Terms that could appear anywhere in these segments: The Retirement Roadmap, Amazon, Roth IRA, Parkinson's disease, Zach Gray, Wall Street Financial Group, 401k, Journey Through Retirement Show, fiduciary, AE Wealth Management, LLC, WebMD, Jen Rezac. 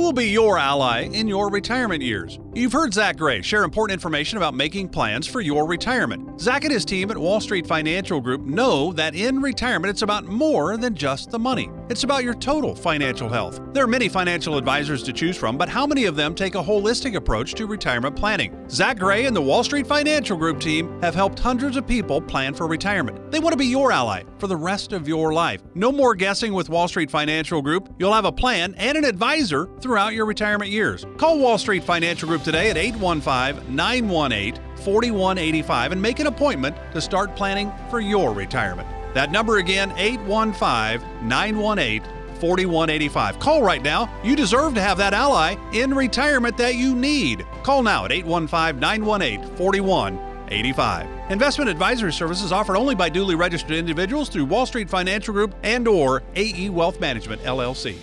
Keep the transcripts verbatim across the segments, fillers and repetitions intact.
Who will be your ally in your retirement years? You've heard Zach Gray share important information about making plans for your retirement. Zach and his team at Wall Street Financial Group know that in retirement, it's about more than just the money. It's about your total financial health. There are many financial advisors to choose from, but how many of them take a holistic approach to retirement planning? Zach Gray and the Wall Street Financial Group team have helped hundreds of people plan for retirement. They want to be your ally for the rest of your life. No more guessing with Wall Street Financial Group. You'll have a plan and an advisor throughout your retirement years. Call Wall Street Financial Group today at eight one five, nine one eight, four one eight five and make an appointment to start planning for your retirement. That number again, eight one five, nine one eight, four one eight five. Call right now. You deserve to have that ally in retirement that you need. Call now at eight one five, nine one eight, four one eight five. Investment advisory services offered only by duly registered individuals through Wall Street Financial Group and or A E Wealth Management, L L C.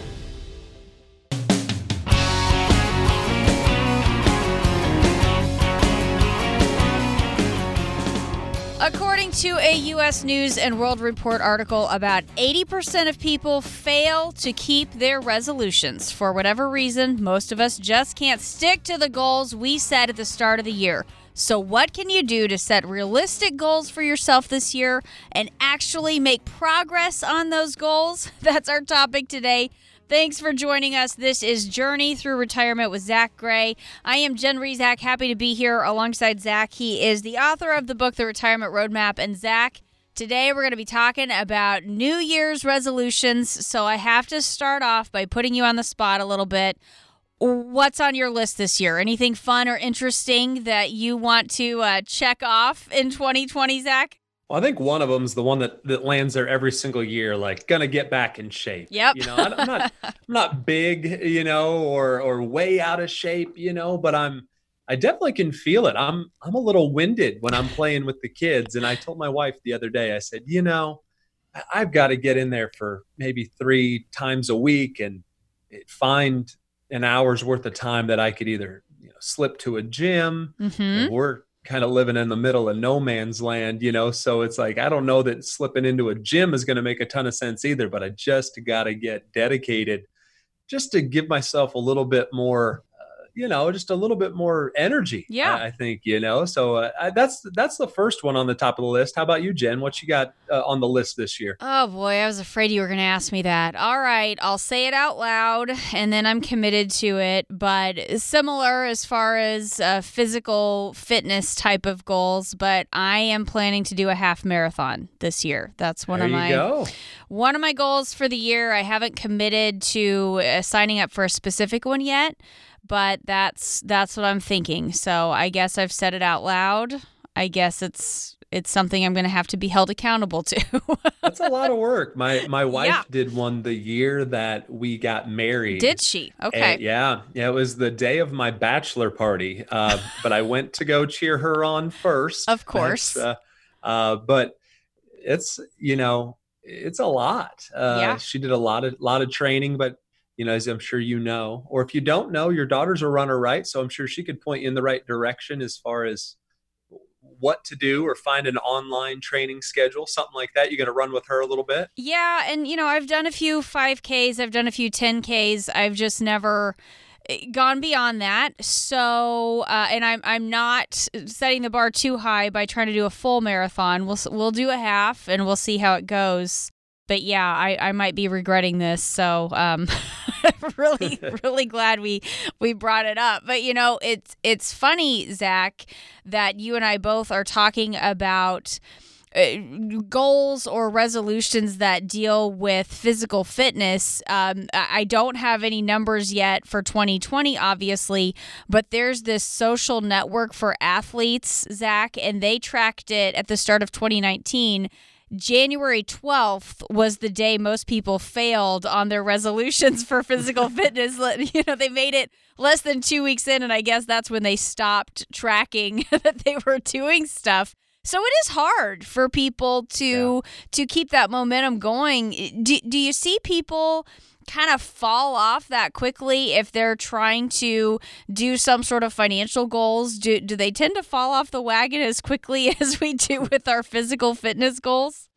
According to a U S News and World Report article, about eighty percent of people fail to keep their resolutions. For whatever reason, most of us just can't stick to the goals we set at the start of the year. So what can you do to set realistic goals for yourself this year and actually make progress on those goals? That's our topic today. Thanks for joining us. This is Journey Through Retirement with Zach Gray. I am Jen Rezac, happy to be here alongside Zach. He is the author of the book, The Retirement Roadmap. And Zach, today we're going to be talking about New Year's resolutions. So I have to start off by putting you on the spot a little bit. What's on your list this year? Anything fun or interesting that you want to uh, check off in twenty twenty, Zach? Well, I think one of them is the one that, that lands there every single year, like gonna get back in shape. Yep. You know, I'm not, I'm not big, you know, or or way out of shape, you know, but I'm, I definitely can feel it. I'm, I'm a little winded when I'm playing with the kids. And I told my wife the other day, I said, you know, I've got to get in there for maybe three times a week and find an hour's worth of time that I could either, you know, slip to a gym mm-hmm. or kind of living in the middle of no man's land, you know? So it's like, I don't know that slipping into a gym is going to make a ton of sense either, but I just got to get dedicated just to give myself a little bit more, uh, you know, just a little bit more energy. Yeah. I, I think, you know, so uh, I, that's, that's the first one on the top of the list. How about you, Jen? What you got uh, on the list this year? Oh boy. I was afraid you were going to ask me that. All right. I'll say it out loud and then I'm committed to it, but similar as far as uh, physical fitness type of goals, but I am planning to do a half marathon this year. That's one there of my, go. one of my goals for the year. I haven't committed to uh, signing up for a specific one yet, but that's that's what I'm thinking. So I guess I've said it out loud. I guess it's it's something I'm going to have to be held accountable to. That's a lot of work. My my wife yeah. did one the year that we got married. Did she? Okay. And yeah. Yeah. It was the day of my bachelor party, uh, but I went to go cheer her on first. Of course. Uh, uh, but it's, you know, it's a lot. Uh, yeah. She did a lot of, lot of training, but you know, as I'm sure you know, or if you don't know, your daughter's a runner, right? So I'm sure she could point you in the right direction as far as what to do or find an online training schedule, something like that. You're going to run with her a little bit? Yeah. And, you know, I've done a few five Ks. I've done a few ten Ks. I've just never gone beyond that. So, uh, and I'm I'm not setting the bar too high by trying to do a full marathon. We'll, we'll do a half and we'll see how it goes. But yeah, I, I might be regretting this. So um, really, really glad we we brought it up. But, you know, it's it's funny, Zach, that you and I both are talking about goals or resolutions that deal with physical fitness. Um, I don't have any numbers yet for twenty twenty, obviously, but there's this social network for athletes, Zach, and they tracked it at the start of twenty nineteen. January twelfth was the day most people failed on their resolutions for physical fitness. You know, they made it less than two weeks in, and I guess that's when they stopped tracking that they were doing stuff. So it is hard for people to yeah. to keep that momentum going. Do, do you see people kind of fall off that quickly if they're trying to do some sort of financial goals? Do do they tend to fall off the wagon as quickly as we do with our physical fitness goals?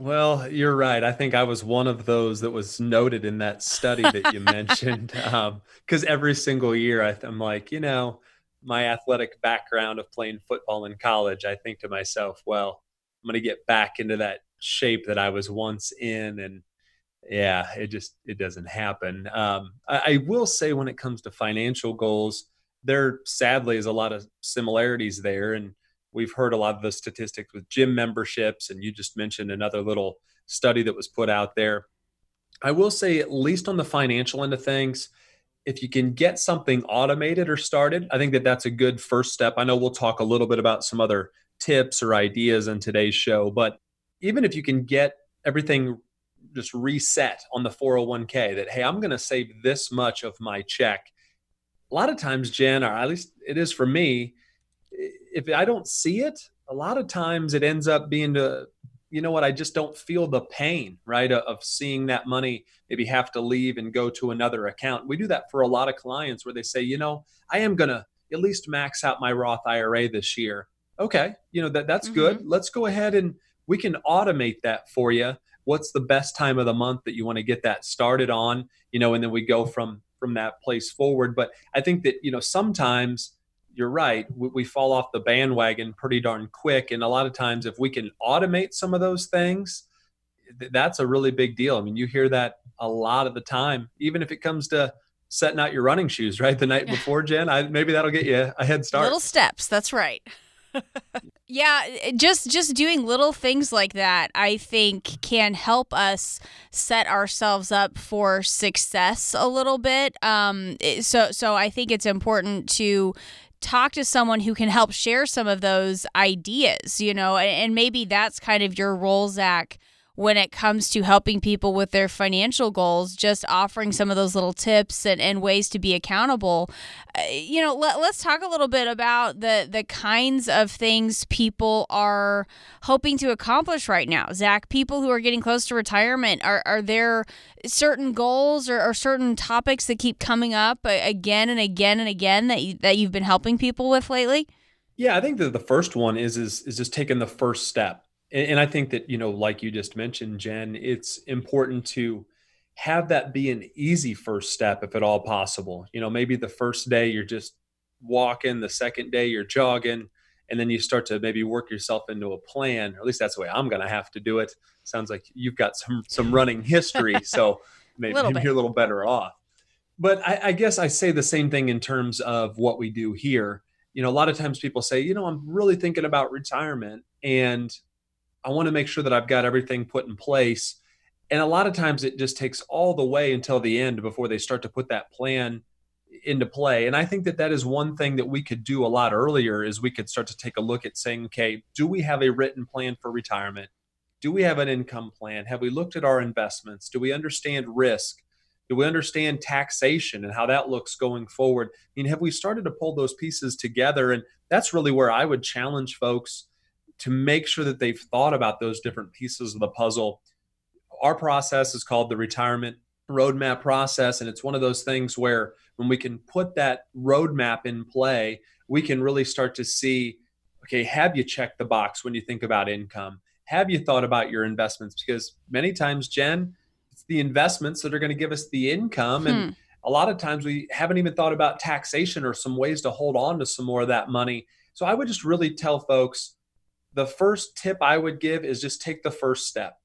Well, you're right. I think I was one of those that was noted in that study that you mentioned. Um, 'cause every single year I th- I'm like, you know, my athletic background of playing football in college, I think to myself, well, I'm going to get back into that shape that I was once in. And yeah, it just, it doesn't happen. Um, I, I will say when it comes to financial goals, there sadly is a lot of similarities there. And we've heard a lot of the statistics with gym memberships. And you just mentioned another little study that was put out there. I will say, at least on the financial end of things, if you can get something automated or started, I think that that's a good first step. I know we'll talk a little bit about some other tips or ideas in today's show, but even if you can get everything just reset on the four oh one k that, hey, I'm going to save this much of my check. A lot of times, Jen, or at least it is for me, if I don't see it, a lot of times it ends up being to, you know what, I just don't feel the pain, right, of seeing that money maybe have to leave and go to another account. We do that for a lot of clients where they say, you know, I am going to at least max out my Roth I R A this year. Okay, you know, that that's mm-hmm. good. Let's go ahead and we can automate that for you. What's the best time of the month that you want to get that started on, you know, and then we go from from that place forward. But I think that, you know, sometimes you're right, we, we fall off the bandwagon pretty darn quick. And a lot of times if we can automate some of those things, th- that's a really big deal. I mean, you hear that a lot of the time, even if it comes to setting out your running shoes, right? The night before, Jen, I, maybe that'll get you a head start. Little steps. That's right. Yeah, just just doing little things like that, I think, can help us set ourselves up for success a little bit. Um, so so I think it's important to talk to someone who can help share some of those ideas, you know, and, and maybe that's kind of your role, Zach, when it comes to helping people with their financial goals, just offering some of those little tips and, and ways to be accountable. Uh, you know, let, let's talk a little bit about the, the kinds of things people are hoping to accomplish right now. Zach, people who are getting close to retirement, are, are there certain goals or, or certain topics that keep coming up again and again and again that, you, that you've been helping people with lately? Yeah, I think that the first one is is, is just taking the first step. And I think that, you know, like you just mentioned, Jen, it's important to have that be an easy first step if at all possible. You know, maybe the first day you're just walking, the second day you're jogging, and then you start to maybe work yourself into a plan. Or at least that's the way I'm going to have to do it. Sounds like you've got some some running history, so maybe little you're a little better off. But I, I guess I say the same thing in terms of what we do here. You know, a lot of times people say, you know, I'm really thinking about retirement and I want to make sure that I've got everything put in place. And a lot of times it just takes all the way until the end before they start to put that plan into play. And I think that that is one thing that we could do a lot earlier is we could start to take a look at saying, okay, do we have a written plan for retirement? Do we have an income plan? Have we looked at our investments? Do we understand risk? Do we understand taxation and how that looks going forward? I mean, have we started to pull those pieces together? And that's really where I would challenge folks to make sure that they've thought about those different pieces of the puzzle. Our process is called the Retirement Roadmap process. And it's one of those things where when we can put that roadmap in play, we can really start to see, okay, have you checked the box when you think about income? Have you thought about your investments? Because many times, Jen, it's the investments that are going to give us the income. Hmm. And a lot of times we haven't even thought about taxation or some ways to hold on to some more of that money. So I would just really tell folks, the first tip I would give is just take the first step.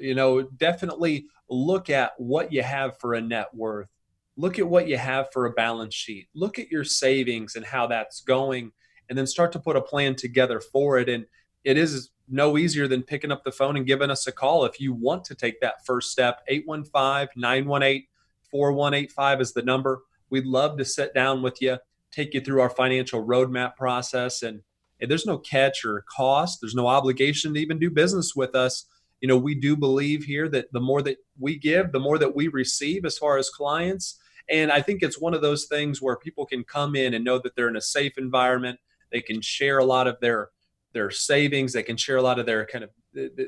You know, definitely look at what you have for a net worth. Look at what you have for a balance sheet. Look at your savings and how that's going, and then start to put a plan together for it. And it is no easier than picking up the phone and giving us a call. If you want to take that first step, eight one five, nine one eight, four one eight five is the number. We'd love to sit down with you, take you through our financial roadmap process, and there's no catch or cost. There's no obligation to even do business with us. You know, we do believe here that the more that we give, the more that we receive as far as clients. And I think it's one of those things where people can come in and know that they're in a safe environment. They can share a lot of their, their savings. They can share a lot of their kind of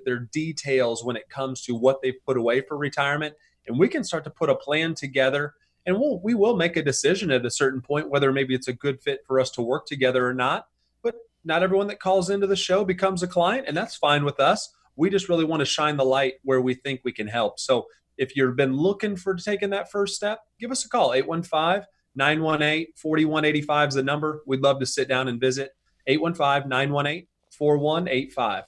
their details when it comes to what they've put away for retirement. And we can start to put a plan together, and we'll, we will make a decision at a certain point, whether maybe it's a good fit for us to work together or not. Not everyone that calls into the show becomes a client, and that's fine with us. We just really want to shine the light where we think we can help. So if you've been looking for taking that first step, give us a call. eight one five, nine one eight, four one eight five is the number. We'd love to sit down and visit. eight one five, nine one eight, four one eight five.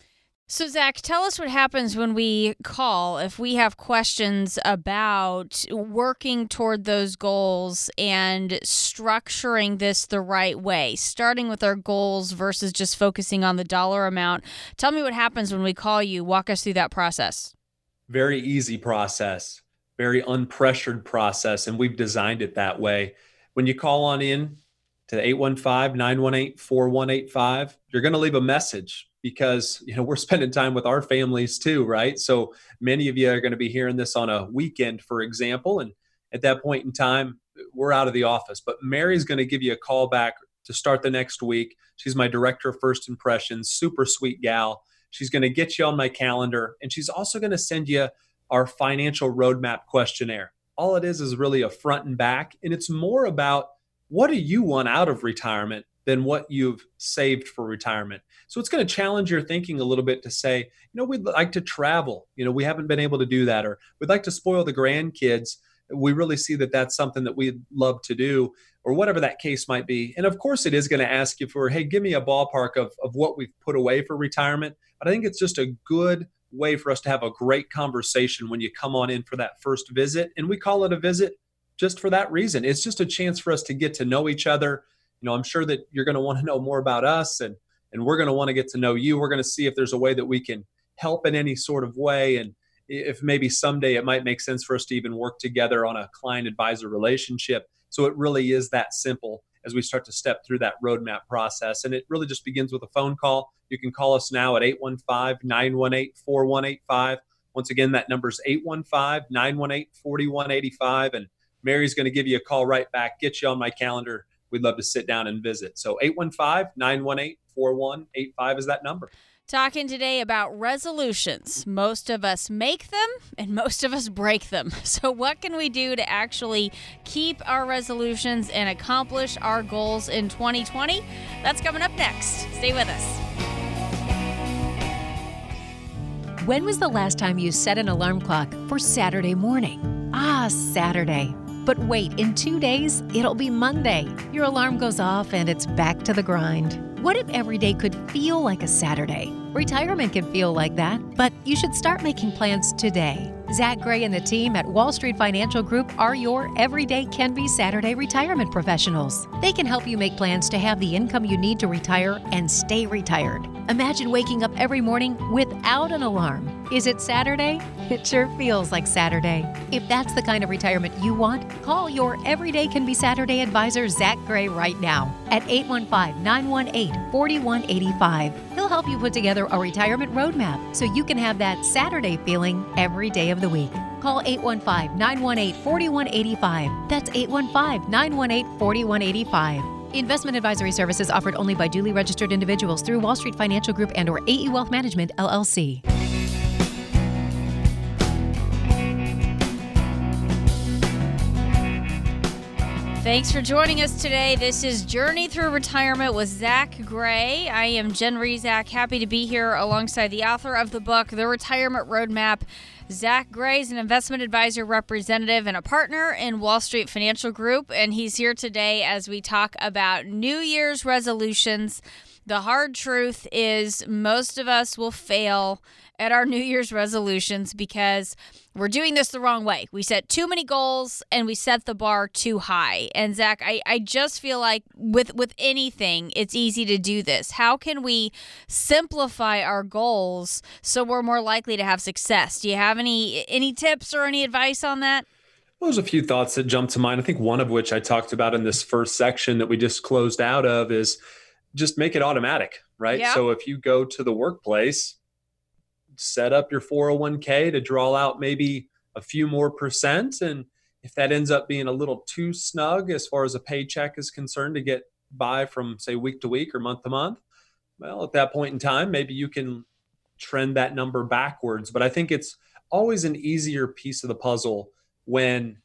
So, Zach, tell us what happens when we call if we have questions about working toward those goals and structuring this the right way, starting with our goals versus just focusing on the dollar amount. Tell me what happens when we call you. Walk us through that process. Very easy process, very unpressured process, and we've designed it that way. When you call on in to eight one five, nine one eight, four one eight five, you're going to leave a message. Because, you know, we're spending time with our families too, right? So many of you are going to be hearing this on a weekend, for example. And at that point in time, we're out of the office. But Mary's going to give you a call back to start the next week. She's my director of first impressions, super sweet gal. She's going to get you on my calendar. And she's also going to send you our financial roadmap questionnaire. All it is is really a front and back. And it's more about what do you want out of retirement than what you've saved for retirement. So it's going to challenge your thinking a little bit to say, you know, we'd like to travel. You know, we haven't been able to do that, or we'd like to spoil the grandkids. We really see that that's something that we'd love to do, or whatever that case might be. And of course, it is going to ask you for, hey, give me a ballpark of, of what we've put away for retirement. But I think it's just a good way for us to have a great conversation when you come on in for that first visit. And we call it a visit just for that reason. It's just a chance for us to get to know each other. You know, I'm sure that you're going to want to know more about us, and and we're going to want to get to know you. We're going to see if there's a way that we can help in any sort of way. And if maybe someday it might make sense for us to even work together on a client advisor relationship. So it really is that simple as we start to step through that roadmap process. And it really just begins with a phone call. You can call us now at eight one five, nine one eight, four one eight five. Once again, that number is eight one five, nine one eight, four one eight five. And Mary's going to give you a call right back, get you on my calendar. We'd love to sit down and visit. So eight one five, nine one eight, four one eight five is that number. Talking today about resolutions. Most of us make them and most of us break them. So what can we do to actually keep our resolutions and accomplish our goals in twenty twenty? That's coming up next. Stay with us. When was the last time you set an alarm clock for Saturday morning? Ah, Saturday. But wait, in two days, it'll be Monday. Your alarm goes off and it's back to the grind. What if every day could feel like a Saturday? Retirement can feel like that, but you should start making plans today. Zach Gray and the team at Wall Street Financial Group are your everyday can be Saturday retirement professionals. They can help you make plans to have the income you need to retire and stay retired. Imagine waking up every morning without an alarm. Is it Saturday? It sure feels like Saturday. If that's the kind of retirement you want, call your Everyday Can Be Saturday advisor, Zach Gray, right now at eight one five, nine one eight, four one eight five. He'll help you put together a retirement roadmap so you can have that Saturday feeling every day of the week. Call eight one five, nine one eight, four one eight five. That's eight one five, nine one eight, four one eight five. Investment advisory services offered only by duly registered individuals through Wall Street Financial Group and or A E Wealth Management, L L C. Thanks for joining us today. This is Journey Through Retirement with Zach Gray. I am Jen Rezac, happy to be here alongside the author of the book, The Retirement Roadmap. Zach Gray is an investment advisor representative and a partner in Wall Street Financial Group, and he's here today as we talk about New Year's resolutions. The hard truth is most of us will fail at our New Year's resolutions because we're doing this the wrong way. We set too many goals and we set the bar too high. And Zach, I, I just feel like with, with anything, it's easy to do this. How can we simplify our goals so we're more likely to have success? Do you have any any tips or any advice on that? Well, there's a few thoughts that jump to mind. I think one of which I talked about in this first section that we just closed out of is just make it automatic, right? Yeah. So if you go to the workplace, set up your four oh one k to draw out maybe a few more percent. And if that ends up being a little too snug as far as a paycheck is concerned to get by from, say, week to week or month to month, well, at that point in time, maybe you can trend that number backwards. But I think it's always an easier piece of the puzzle when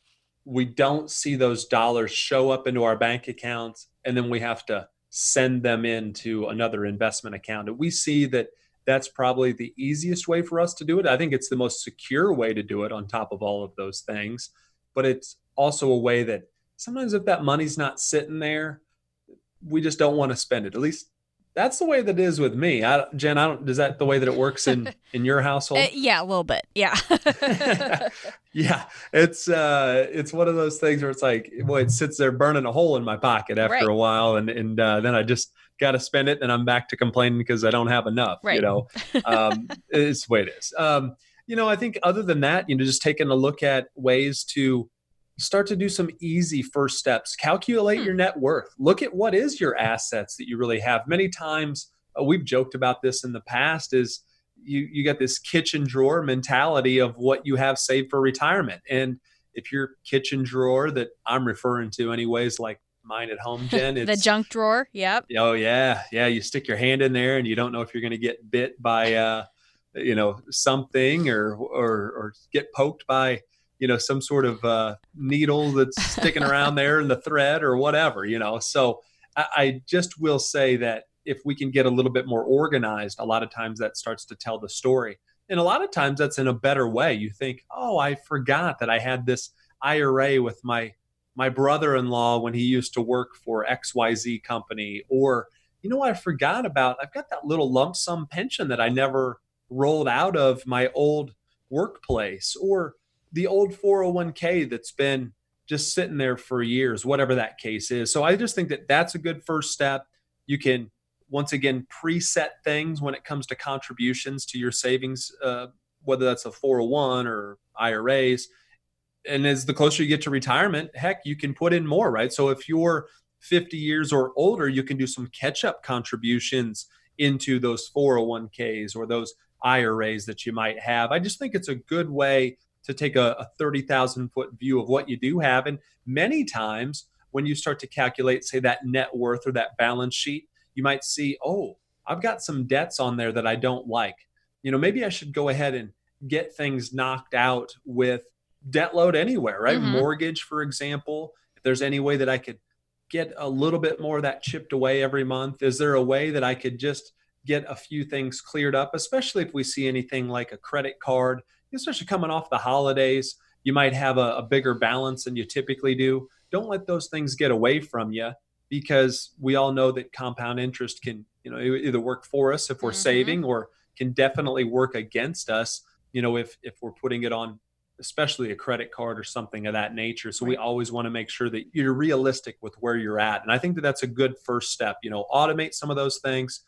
we don't see those dollars show up into our bank accounts and then we have to send them into another investment account. And we see that that's probably the easiest way for us to do it. I think it's the most secure way to do it on top of all of those things. But it's also a way that sometimes if that money's not sitting there, we just don't want to spend it. At least that's the way that it is with me. I, Jen, I don't, is that the way that it works in, in your household? Uh, yeah, a little bit. Yeah. yeah. It's, uh, it's one of those things where it's like, well, it sits there burning a hole in my pocket after right. a while. And, and, uh, then I just got to spend it and I'm back to complaining because I don't have enough, right. you know, um, it's the way it is. Um, you know, I think other than that, you know, just taking a look at ways to start to do some easy first steps. Calculate hmm. your net worth. Look at what is your assets that you really have. Many times uh, we've joked about this in the past is you, you got this kitchen drawer mentality of what you have saved for retirement. And if your kitchen drawer that I'm referring to anyways, like mine at home, Jen, it's the junk drawer. Yep. Oh yeah. Yeah. You stick your hand in there and you don't know if you're going to get bit by, uh, you know, something or, or, or get poked by, you know, some sort of uh, needle that's sticking around there in the thread or whatever, you know. So I, I just will say that if we can get a little bit more organized, a lot of times that starts to tell the story. And a lot of times that's in a better way. You think, oh, I forgot that I had this I R A with my my brother-in-law when he used to work for X Y Z company. Or, you know, I forgot about, I've got that little lump sum pension that I never rolled out of my old workplace. Or the old four oh one k that's been just sitting there for years, whatever that case is. So I just think that that's a good first step. You can, once again, preset things when it comes to contributions to your savings, uh, whether that's a four oh one or I R As. And as the closer you get to retirement, heck, you can put in more, right? So if you're fifty years or older, you can do some catch-up contributions into those four oh one k's or those I R As that you might have. I just think it's a good way to take a, a thirty thousand foot view of what you do have. And many times when you start to calculate, say, that net worth or that balance sheet, you might see, oh, I've got some debts on there that I don't like. You know, maybe I should go ahead and get things knocked out with debt load anywhere, right? Mm-hmm. Mortgage, for example, if there's any way that I could get a little bit more of that chipped away every month, is there a way that I could just get a few things cleared up, especially if we see anything like a credit card, especially coming off the holidays, you might have a, a bigger balance than you typically do. Don't let those things get away from you because we all know that compound interest can, you know, either work for us if we're mm-hmm. saving or can definitely work against us, you know, if, if we're putting it on, especially a credit card or something of that nature. So right. we always want to make sure that you're realistic with where you're at. And I think that that's a good first step, you know, automate some of those things,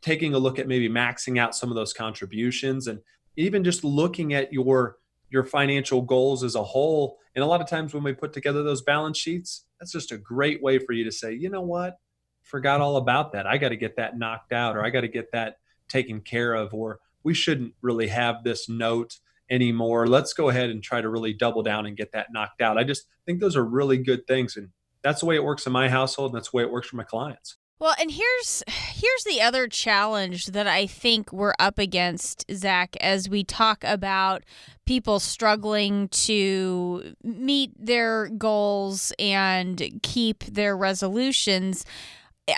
taking a look at maybe maxing out some of those contributions and even just looking at your your financial goals as a whole. And a lot of times when we put together those balance sheets, that's just a great way for you to say, you know what, forgot all about that. I got to get that knocked out or I got to get that taken care of, or we shouldn't really have this note anymore. Let's go ahead and try to really double down and get that knocked out. I just think those are really good things. And that's the way it works in my household. And that's the way it works for my clients. Well, and here's here's the other challenge that I think we're up against, Zach, as we talk about people struggling to meet their goals and keep their resolutions.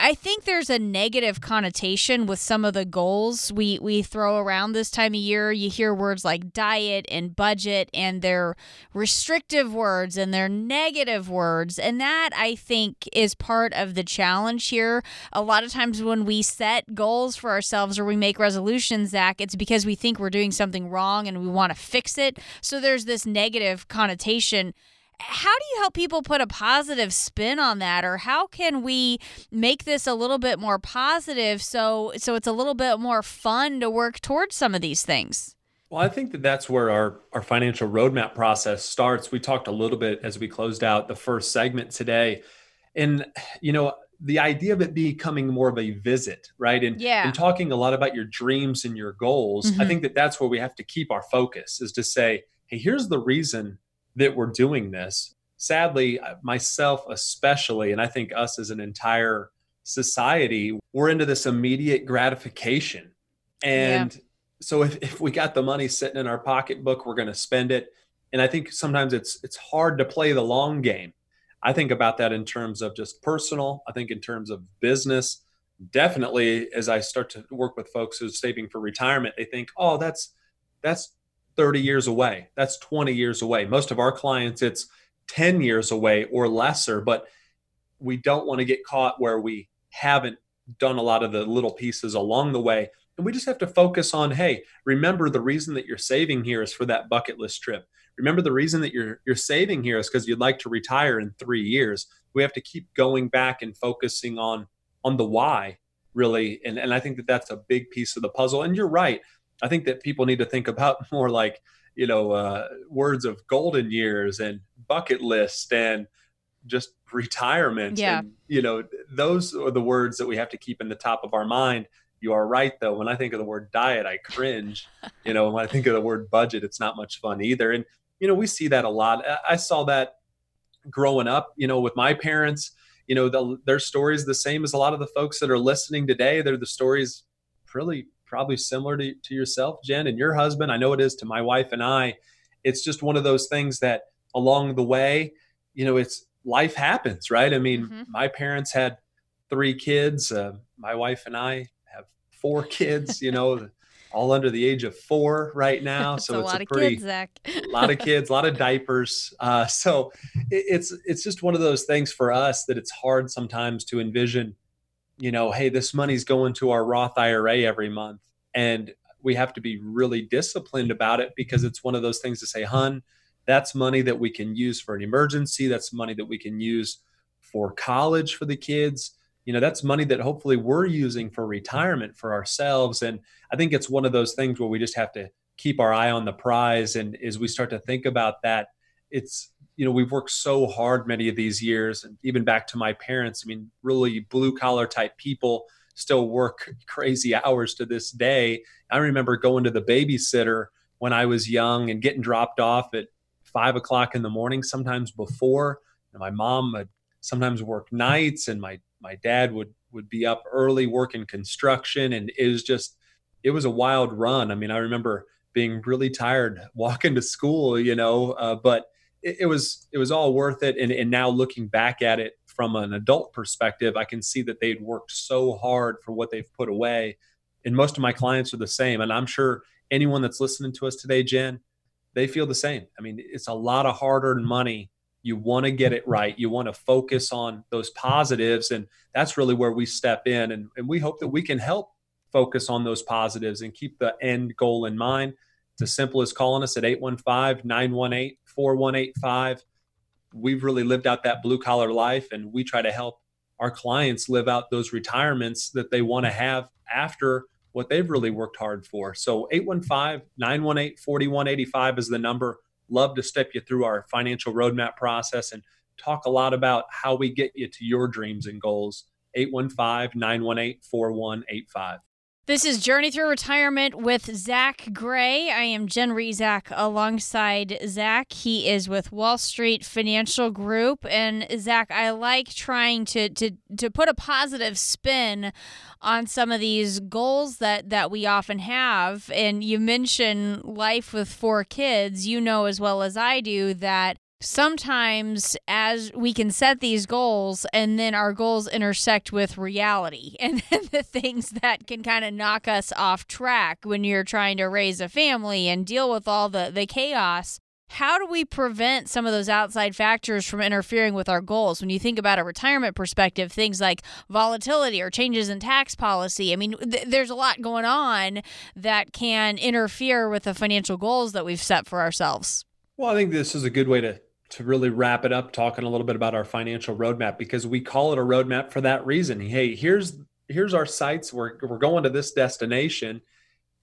I think there's a negative connotation with some of the goals we, we throw around this time of year. You hear words like diet and budget, and they're restrictive words and they're negative words. And that, I think, is part of the challenge here. A lot of times when we set goals for ourselves or we make resolutions, Zach, it's because we think we're doing something wrong and we want to fix it. So there's this negative connotation. How do you help people put a positive spin on that, or how can we make this a little bit more positive so so it's a little bit more fun to work towards some of these things? Well, I think that that's where our, our financial roadmap process starts. We talked a little bit as we closed out the first segment today. And, you know, the idea of it becoming more of a visit, right? And, yeah. and talking a lot about your dreams and your goals. Mm-hmm. I think that that's where we have to keep our focus is to say, hey, here's the reason that we're doing this. Sadly, myself especially, and I think us as an entire society, we're into this immediate gratification. And yeah. so if, if we got the money sitting in our pocketbook, we're going to spend it. And I think sometimes it's it's hard to play the long game. I think about that in terms of just personal. I think in terms of business. definitely as I start to work with folks who's saving for retirement, they think, oh, that's that's thirty years away. That's twenty years away. Most of our clients, it's ten years away or lesser, but we don't want to get caught where we haven't done a lot of the little pieces along the way. And we just have to focus on, hey, remember the reason that you're saving here is for that bucket list trip. Remember the reason that you're you're saving here is because you'd like to retire in three years. We have to keep going back and focusing on on the why, really. And, and I think that that's a big piece of the puzzle. And you're right. I think that people need to think about more like, you know, uh, words of golden years and bucket list and just retirement. Yeah. And, you know, those are the words that we have to keep in the top of our mind. You are right, though. When I think of the word diet, I cringe. You know, when I think of the word budget, it's not much fun either. And, you know, we see that a lot. I saw that growing up, you know, with my parents, you know, the, their stories the same as a lot of the folks that are listening today. They're the stories really probably similar to, to yourself, Jen, and your husband. I know it is to my wife and I. It's just one of those things that along the way, you know, it's life happens, right? I mean, mm-hmm. my parents had three kids. Uh, my wife and I four kids, you know, all under the age of four right now. So it's a, it's lot a pretty, of kids, Zach. a lot of kids, a lot of diapers. Uh, so it, it's, it's just one of those things for us that it's hard sometimes to envision, you know, hey, this money's going to our Roth I R A every month. And we have to be really disciplined about it because it's one of those things to say, hun, that's money that we can use for an emergency. That's money that we can use for college for the kids. You know, that's money that hopefully we're using for retirement for ourselves. And I think it's one of those things where we just have to keep our eye on the prize. And as we start to think about that, it's, you know, we've worked so hard many of these years. And even back to my parents, I mean, really blue collar type people still work crazy hours to this day. I remember going to the babysitter when I was young and getting dropped off at five o'clock in the morning, sometimes before. And my mom would sometimes work nights and my My dad would, would be up early working construction, and it was just, it was a wild run. I mean, I remember being really tired walking to school, you know, uh, but it, it was, it was all worth it. And, and now looking back at it from an adult perspective, I can see that they'd worked so hard for what they've put away. And most of my clients are the same. And I'm sure anyone that's listening to us today, Jen, they feel the same. I mean, it's a lot of hard-earned money. You want to get it right. You want to focus on those positives. And that's really where we step in. And, and we hope that we can help focus on those positives and keep the end goal in mind. It's as simple as calling us at eight one five, nine one eight, four one eight five. We've really lived out that blue collar life. And we try to help our clients live out those retirements that they want to have after what they've really worked hard for. So eight one five, nine one eight, four one eight five is the number. Love to step you through our financial roadmap process and talk a lot about how we get you to your dreams and goals. eight one five, nine one eight, four one eight five. This is Journey Through Retirement with Zach Gray. I am Jen Rezac alongside Zach. He is with Wall Street Financial Group. And Zach, I like trying to to, to put a positive spin on some of these goals that, that we often have. And you mentioned life with four kids. You know as well as I do that sometimes as we can set these goals and then our goals intersect with reality and then the things that can kind of knock us off track when you're trying to raise a family and deal with all the, the chaos. How do we prevent some of those outside factors from interfering with our goals? When you think about a retirement perspective, things like volatility or changes in tax policy, I mean, th- there's a lot going on that can interfere with the financial goals that we've set for ourselves. Well, I think this is a good way to to really wrap it up, talking a little bit about our financial roadmap, because we call it a roadmap for that reason. Hey, here's here's our sites. We're, we're going to this destination,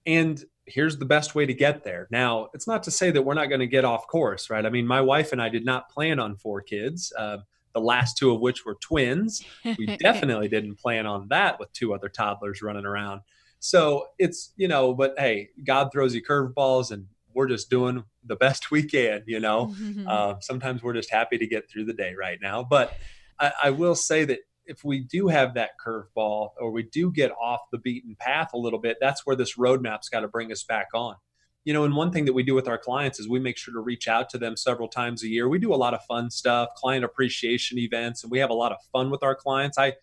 and here's the best way to get there. Now, it's not to say that we're not going to get off course, right? I mean, my wife and I did not plan on four kids, uh, the last two of which were twins. We definitely didn't plan on that with two other toddlers running around. So it's, you know, but hey, God throws you curveballs, and we're just doing the best we can, you know, mm-hmm. uh, sometimes we're just happy to get through the day right now. But I, I will say that if we do have that curveball or we do get off the beaten path a little bit, that's where this roadmap's got to bring us back on. You know, and one thing that we do with our clients is we make sure to reach out to them several times a year. We do a lot of fun stuff, client appreciation events, and we have a lot of fun with our clients. I,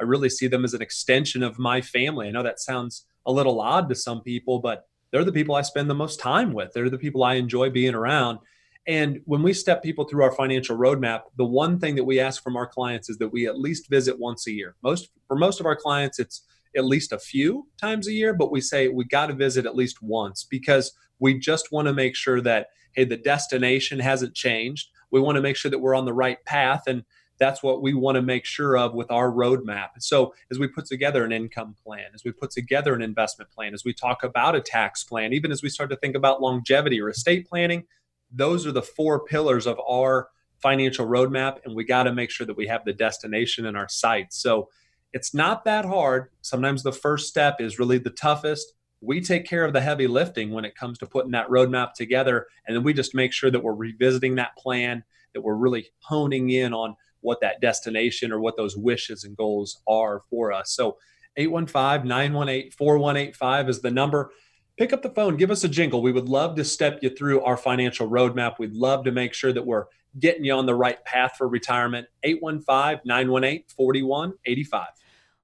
I really see them as an extension of my family. I know that sounds a little odd to some people, but they're the people I spend the most time with. They're the people I enjoy being around. And when we step people through our financial roadmap, the one thing that we ask from our clients is that we at least visit once a year. Most, for most of our clients, it's at least a few times a year, but we say we got to visit at least once because we just want to make sure that, hey, the destination hasn't changed. We want to make sure that we're on the right path. And that's what we want to make sure of with our roadmap. So as we put together an income plan, as we put together an investment plan, as we talk about a tax plan, even as we start to think about longevity or estate planning, those are the four pillars of our financial roadmap. And we got to make sure that we have the destination in our sights. So it's not that hard. Sometimes the first step is really the toughest. We take care of the heavy lifting when it comes to putting that roadmap together. And then we just make sure that we're revisiting that plan, that we're really honing in on what that destination or what those wishes and goals are for us. So eight one five, nine one eight, four one eight five is the number. Pick up the phone, give us a jingle. We would love to step you through our financial roadmap. We'd love to make sure that we're getting you on the right path for retirement. eight one five, nine one eight, four one eight five.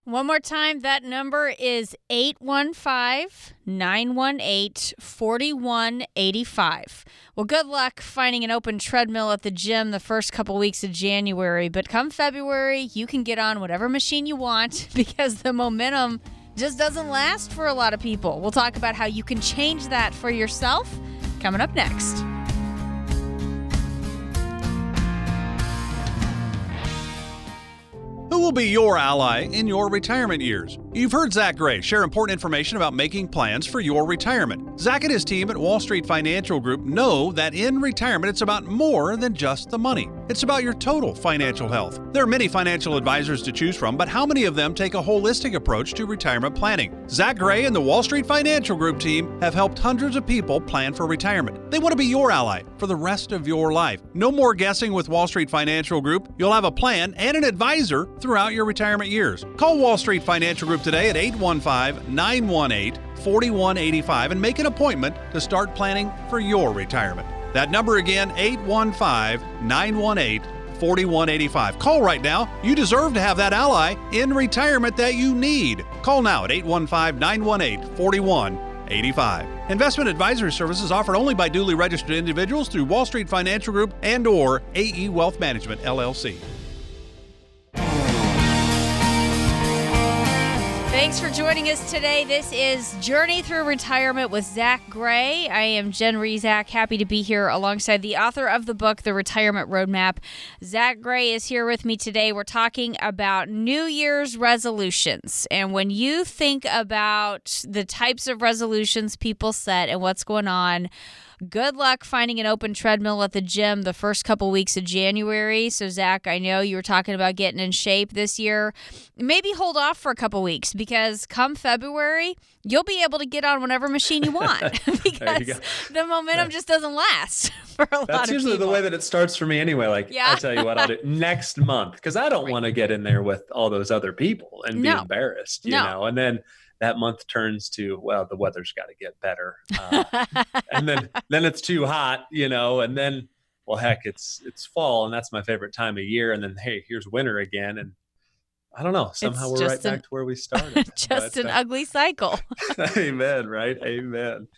One more time, that number is eight one five, nine one eight, four one eight five. Well, good luck finding an open treadmill at the gym the first couple weeks of January, but come February, you can get on whatever machine you want because the momentum just doesn't last for a lot of people. We'll talk about how you can change that for yourself coming up next. Who will be your ally in your retirement years? You've heard Zach Gray share important information about making plans for your retirement. Zach and his team at Wall Street Financial Group know that in retirement, it's about more than just the money. It's about your total financial health. There are many financial advisors to choose from, but how many of them take a holistic approach to retirement planning? Zach Gray and the Wall Street Financial Group team have helped hundreds of people plan for retirement. They want to be your ally for the rest of your life. No more guessing with Wall Street Financial Group. You'll have a plan and an advisor throughout your retirement years. Call Wall Street Financial Group today at eight one five, nine one eight, four one eight five and make an appointment to start planning for your retirement. That number again, eight one five, nine one eight, four one eight five. Call right now. You deserve to have that ally in retirement that you need. Call now at eight one five, nine one eight, four one eight five. Investment advisory services offered only by duly registered individuals through Wall Street Financial Group and or A E Wealth Management, L L C. Thanks for joining us today. This is Journey Through Retirement with Zach Gray. I am Jen Rezac, happy to be here alongside the author of the book, The Retirement Roadmap. Zach Gray is here with me today. We're talking about New Year's resolutions. And when you think about the types of resolutions people set and what's going on, good luck finding an open treadmill at the gym the first couple weeks of January. So, Zach, I know you were talking about getting in shape this year. Maybe hold off for a couple weeks because come February, you'll be able to get on whatever machine you want because you the momentum just doesn't last for a That's lot of people. That's usually the way that it starts for me anyway. Like, yeah. I tell you what, I'll do next month because I don't right. want to get in there with all those other people and no. be embarrassed, you no. know, and then that month turns to, well, the weather's got to get better. Uh, and then, then it's too hot, you know, and then, well, heck, it's, it's fall and that's my favorite time of year. And then, hey, here's winter again. And I don't know, somehow it's we're right an, back to where we started. Just but, an uh, ugly cycle. Amen, right? Amen.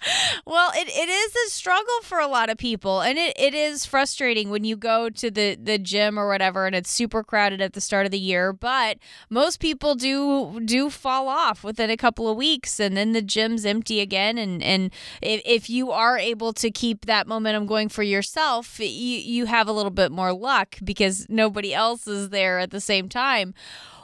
Well, it, it is a struggle for a lot of people. And it, it is frustrating when you go to the, the gym or whatever and it's super crowded at the start of the year. But most people do do fall off within a couple of weeks and then the gym's empty again. And, and if, if you are able to keep that momentum going for yourself, you, you have a little bit more luck because nobody else is there at the same time.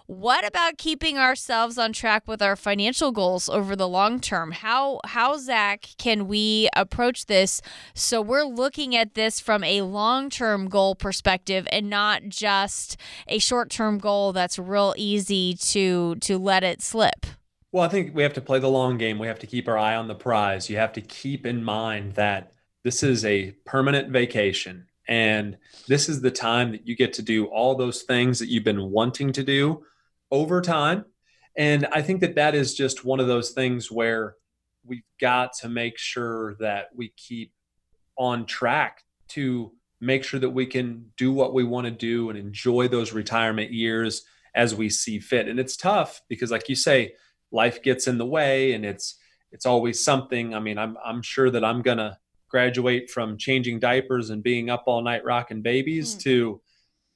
What about keeping ourselves on track with our financial goals over the long term? How, how Zach, can we approach this so we're looking at this from a long-term goal perspective and not just a short-term goal that's real easy to to let it slip? Well, I think we have to play the long game. We have to keep our eye on the prize. You have to keep in mind that this is a permanent vacation. And this is the time that you get to do all those things that you've been wanting to do over time. And I think that that is just one of those things where we've got to make sure that we keep on track to make sure that we can do what we want to do and enjoy those retirement years as we see fit. And it's tough because, like you say, life gets in the way, and it's it's always something. I mean, I'm I'm sure that I'm gonna graduate from changing diapers and being up all night rocking babies mm. to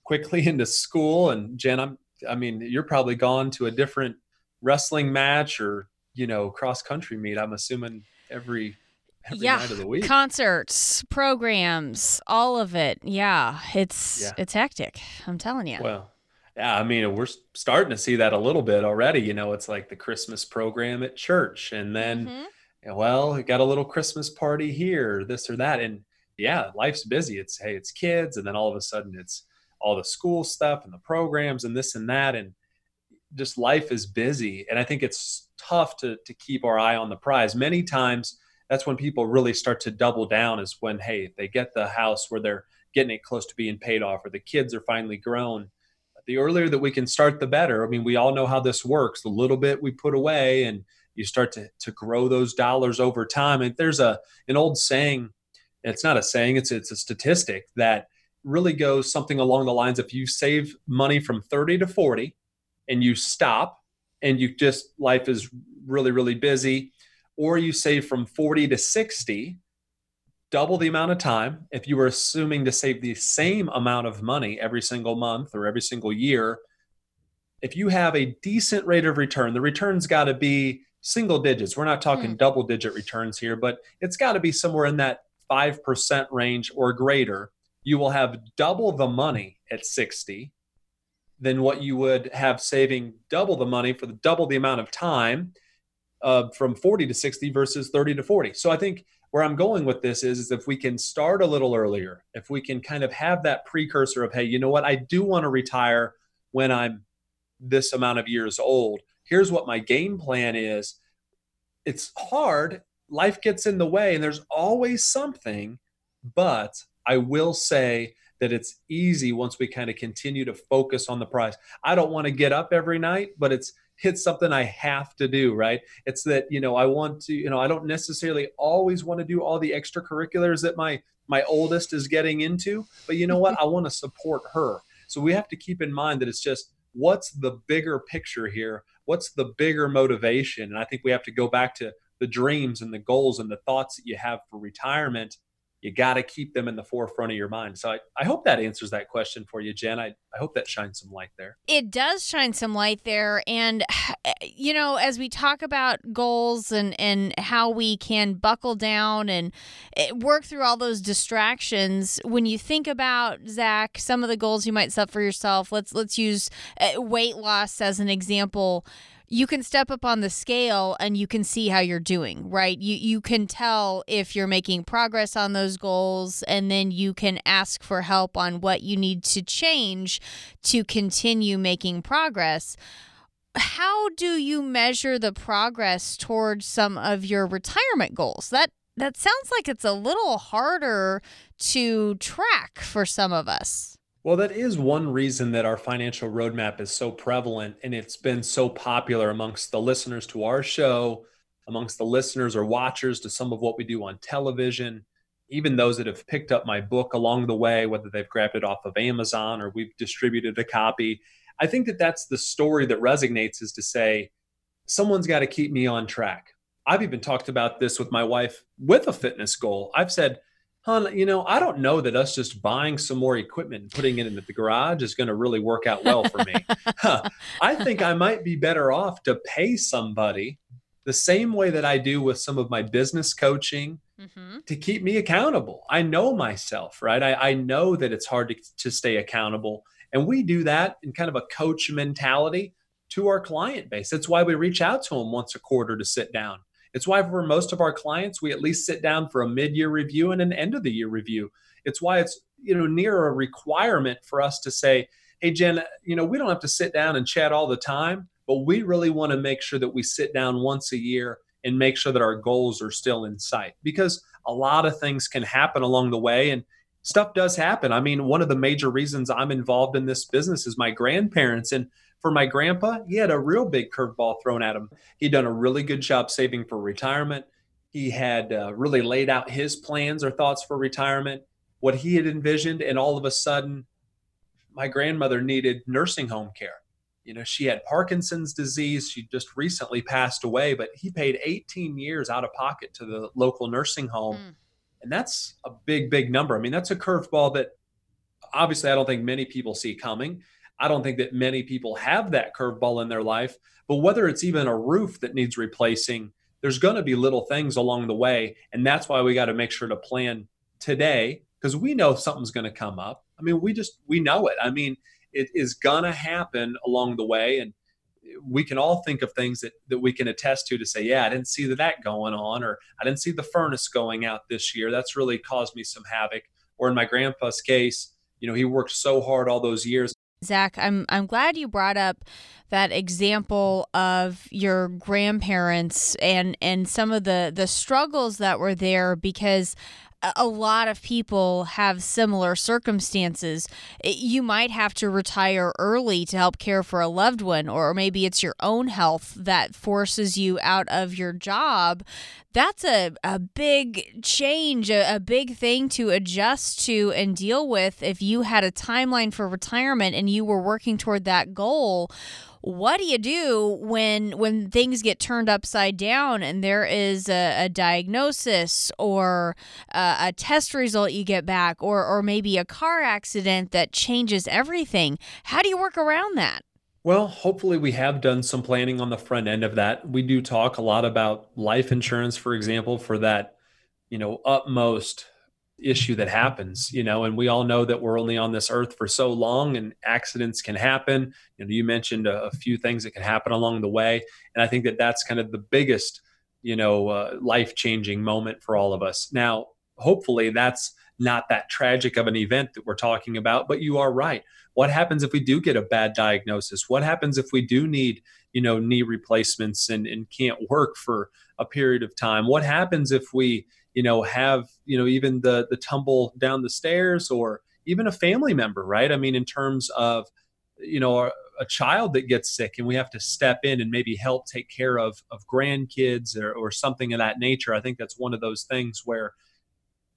quickly into school. And Jen, I'm I mean, you're probably gone to a different wrestling match or, you know, cross country meet, I'm assuming, every every yeah. night of the week. Concerts, programs, all of it. Yeah. It's yeah. it's hectic. I'm telling you. Well, yeah, I mean, we're starting to see that a little bit already. You know, it's like the Christmas program at church, and then mm-hmm. well, we got a little Christmas party here, this or that. And yeah, life's busy. It's hey, it's kids, and then all of a sudden it's all the school stuff and the programs and this and that, and just life is busy. And I think it's tough to to keep our eye on the prize. Many times that's when people really start to double down, is when, hey, they get the house where they're getting it close to being paid off, or the kids are finally grown. The earlier that we can start, the better. I mean, we all know how this works. The little bit we put away, and you start to to grow those dollars over time. And there's a an old saying, it's not a saying, it's it's a statistic that really goes something along the lines: if you save money from thirty to forty and you stop, and you just, life is really, really busy, or you save from forty to sixty, double the amount of time. If you were assuming to save the same amount of money every single month or every single year, if you have a decent rate of return, the return's got to be single digits. We're not talking mm. double digit returns here, but it's got to be somewhere in that five percent range or greater. You will have double the money at sixty than what you would have saving double the money for the double the amount of time uh, from forty to sixty versus thirty to forty. So I think where I'm going with this is, is if we can start a little earlier, if we can kind of have that precursor of, hey, you know what, I do want to retire when I'm this amount of years old. Here's what my game plan is. It's hard. Life gets in the way, and there's always something, but I will say that it's easy once we kind of continue to focus on the prize. I don't want to get up every night, but it's it's something I have to do, right? It's that, you know, I want to, you know, I don't necessarily always want to do all the extracurriculars that my my oldest is getting into, but you know what? I want to support her. So we have to keep in mind that it's just, what's the bigger picture here? What's the bigger motivation? And I think we have to go back to the dreams and the goals and the thoughts that you have for retirement. You got to keep them in the forefront of your mind. So I, I hope that answers that question for you, Jen. I, I hope that shines some light there. It does shine some light there. And, you know, as we talk about goals and, and how we can buckle down and work through all those distractions, when you think about, Zach, some of the goals you might set for yourself, let's, let's use weight loss as an example. You can step up on the scale and you can see how you're doing, right? You you can tell if you're making progress on those goals, and then you can ask for help on what you need to change to continue making progress. How do you measure the progress towards some of your retirement goals? That that sounds like it's a little harder to track for some of us. Well, that is one reason that our financial roadmap is so prevalent, and it's been so popular amongst the listeners to our show, amongst the listeners or watchers to some of what we do on television, even those that have picked up my book along the way, whether they've grabbed it off of Amazon or we've distributed a copy. I think that that's the story that resonates, is to say, someone's got to keep me on track. I've even talked about this with my wife with a fitness goal. I've said, you know, I don't know that us just buying some more equipment and putting it into the garage is going to really work out well for me. huh. I think I might be better off to pay somebody the same way that I do with some of my business coaching mm-hmm. to keep me accountable. I know myself, right? I, I know that it's hard to, to stay accountable. And we do that in kind of a coach mentality to our client base. That's why we reach out to them once a quarter to sit down. It's why for most of our clients, we at least sit down for a mid-year review and an end-of-the-year review. It's why it's, you know, near a requirement for us to say, hey, Jen, you know, we don't have to sit down and chat all the time, but we really want to make sure that we sit down once a year and make sure that our goals are still in sight, because a lot of things can happen along the way, and stuff does happen. I mean, one of the major reasons I'm involved in this business is my grandparents. And for my grandpa, he had a real big curveball thrown at him. He'd done a really good job saving for retirement. He had uh, really laid out his plans or thoughts for retirement, what he had envisioned. And all of a sudden, my grandmother needed nursing home care. You know, she had Parkinson's disease. She just recently passed away, but he paid eighteen years out of pocket to the local nursing home. Mm. And that's a big, big number. I mean, that's a curveball that obviously I don't think many people see coming. I don't think that many people have that curveball in their life, but whether it's even a roof that needs replacing, there's going to be little things along the way. And that's why we got to make sure to plan today, because we know something's going to come up. I mean, we just, we know it. I mean, it is going to happen along the way. And we can all think of things that, that we can attest to to say, yeah, I didn't see that going on, or I didn't see the furnace going out this year. That's really caused me some havoc. Or in my grandpa's case, you know, he worked so hard all those years. Zach, I'm I'm glad you brought up that example of your grandparents and, and some of the, the struggles that were there, because a lot of people have similar circumstances. You might have to retire early to help care for a loved one, or maybe it's your own health that forces you out of your job. That's a, a big change, a, a big thing to adjust to and deal with. If you had a timeline for retirement and you were working toward that goal, what do you do when when things get turned upside down and there is a, a diagnosis or a, a test result you get back, or or maybe a car accident that changes everything? How do you work around that? Well, hopefully we have done some planning on the front end of that. We do talk a lot about life insurance, for example, for that, you know, utmost issue that happens, you know, and we all know that we're only on this earth for so long and accidents can happen. You know, you mentioned a, a few things that can happen along the way. And I think that that's kind of the biggest, you know, uh, life-changing moment for all of us. Now, hopefully that's not that tragic of an event that we're talking about, but you are right. What happens if we do get a bad diagnosis? What happens if we do need, you know, knee replacements and, and can't work for a period of time? What happens if we, you know, have, you know, even the the tumble down the stairs, or even a family member, right? I mean, in terms of, you know, a, a child that gets sick and we have to step in and maybe help take care of, of grandkids or, or something of that nature. I think that's one of those things where,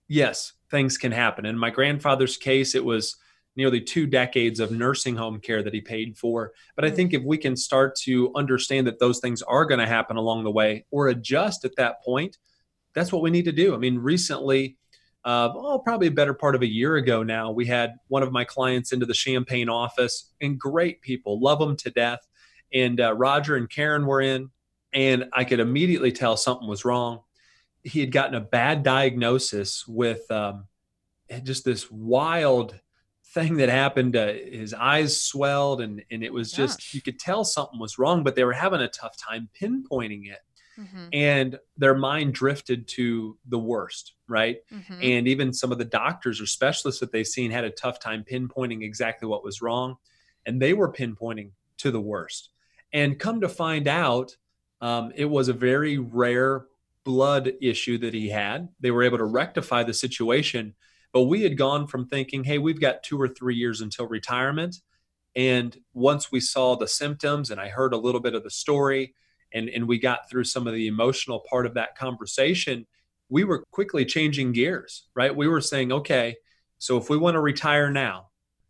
yes, things can happen. In my grandfather's case, it was nearly two decades of nursing home care that he paid for. But I think if we can start to understand that those things are going to happen along the way, or adjust at that point, that's what we need to do. I mean, recently, uh, oh, probably a better part of a year ago now, we had one of my clients into the Champaign office, and great people, love them to death. And uh, Roger and Karen were in, and I could immediately tell something was wrong. He had gotten a bad diagnosis with um, just this wild thing that happened. Uh, his eyes swelled, and, and it was just, Gosh. You could tell something was wrong, but they were having a tough time pinpointing it. Mm-hmm. And their mind drifted to the worst, right? Mm-hmm. And even some of the doctors or specialists that they've seen had a tough time pinpointing exactly what was wrong. And they were pinpointing to the worst. And come to find out, um, it was a very rare blood issue that he had. They were able to rectify the situation. But we had gone from thinking, hey, we've got two or three years until retirement. And once we saw the symptoms and I heard a little bit of the story, And, and we got through some of the emotional part of that conversation, we were quickly changing gears, right? We were saying, okay, so if we want to retire now,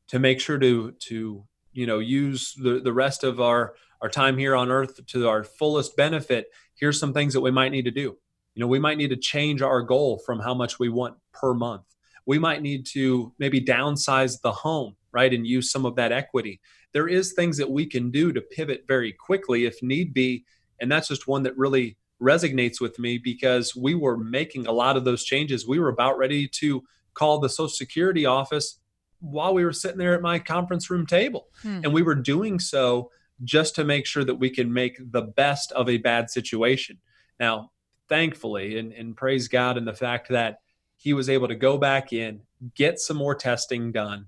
to make sure to, to you know, use the, the rest of our, our time here on earth to our fullest benefit, here's some things that we might need to do. You know, we might need to change our goal from how much we want per month. We might need to maybe downsize the home, right? And use some of that equity. There is things that we can do to pivot very quickly if need be. And that's just one that really resonates with me, because we were making a lot of those changes. We were about ready to call the Social Security office while we were sitting there at my conference room table. Hmm. And we were doing so just to make sure that we can make the best of a bad situation. Now, thankfully, and, and praise God in the fact that he was able to go back in, get some more testing done,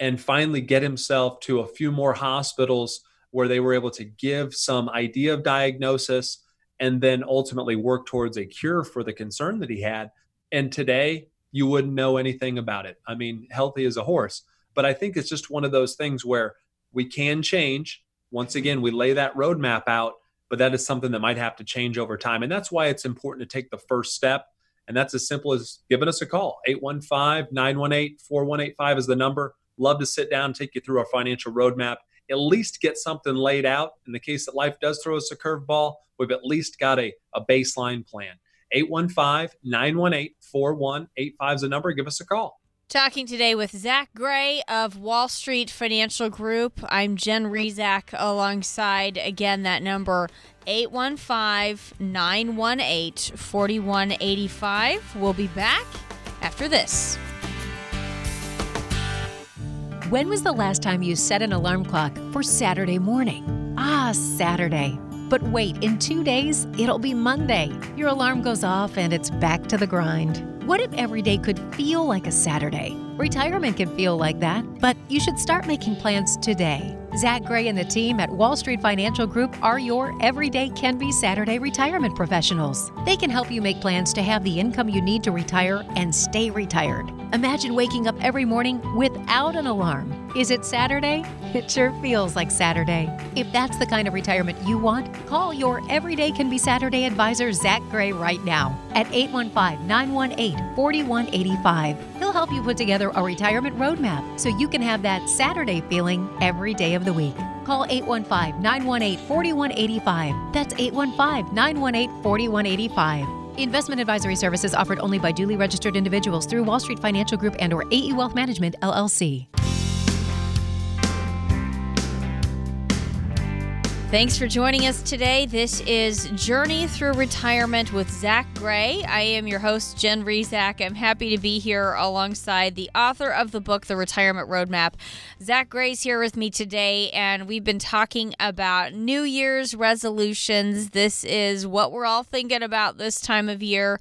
and finally get himself to a few more hospitals where they were able to give some idea of diagnosis and then ultimately work towards a cure for the concern that he had. And today, you wouldn't know anything about it. I mean, healthy as a horse. But I think it's just one of those things where we can change. Once again, we lay that roadmap out, but that is something that might have to change over time. And that's why it's important to take the first step. And that's as simple as giving us a call. eight one five, nine one eight, four one eight five is the number. Love to sit down and take you through our financial roadmap at least get something laid out. In the case that life does throw us a curveball, we've at least got a, a baseline plan. eight one five, nine one eight, four one eight five is the number. Give us a call. Talking today with Zach Gray of Wall Street Financial Group. I'm Jen Rezac alongside, again, that number, eight one five, nine one eight, four one eight five. We'll be back after this. When was the last time you set an alarm clock for Saturday morning? Ah, Saturday. But wait, in two days, it'll be Monday. Your alarm goes off and it's back to the grind. What if every day could feel like a Saturday? Retirement can feel like that, but you should start making plans today. Zach Gray and the team at Wall Street Financial Group are your everyday can be Saturday retirement professionals. They can help you make plans to have the income you need to retire and stay retired. Imagine waking up every morning without an alarm. Is it Saturday? It sure feels like Saturday. If that's the kind of retirement you want, call your everyday can be Saturday advisor, Zach Gray, right now at eight one five, nine one eight, four one eight five. He'll help you put together a retirement roadmap so you can have that Saturday feeling every day of the week. Call eight one five, nine one eight, four one eight five. That's eight one five, nine one eight, four one eight five. Investment advisory services offered only by duly registered individuals through Wall Street Financial Group and or A E Wealth Management, L L C. Thanks for joining us today. This is Journey Through Retirement with Zach Gray. I am your host, Jen Rezac. I'm happy to be here alongside the author of the book, The Retirement Roadmap. Zach Gray's here with me today, and we've been talking about New Year's resolutions. This is what we're all thinking about this time of year.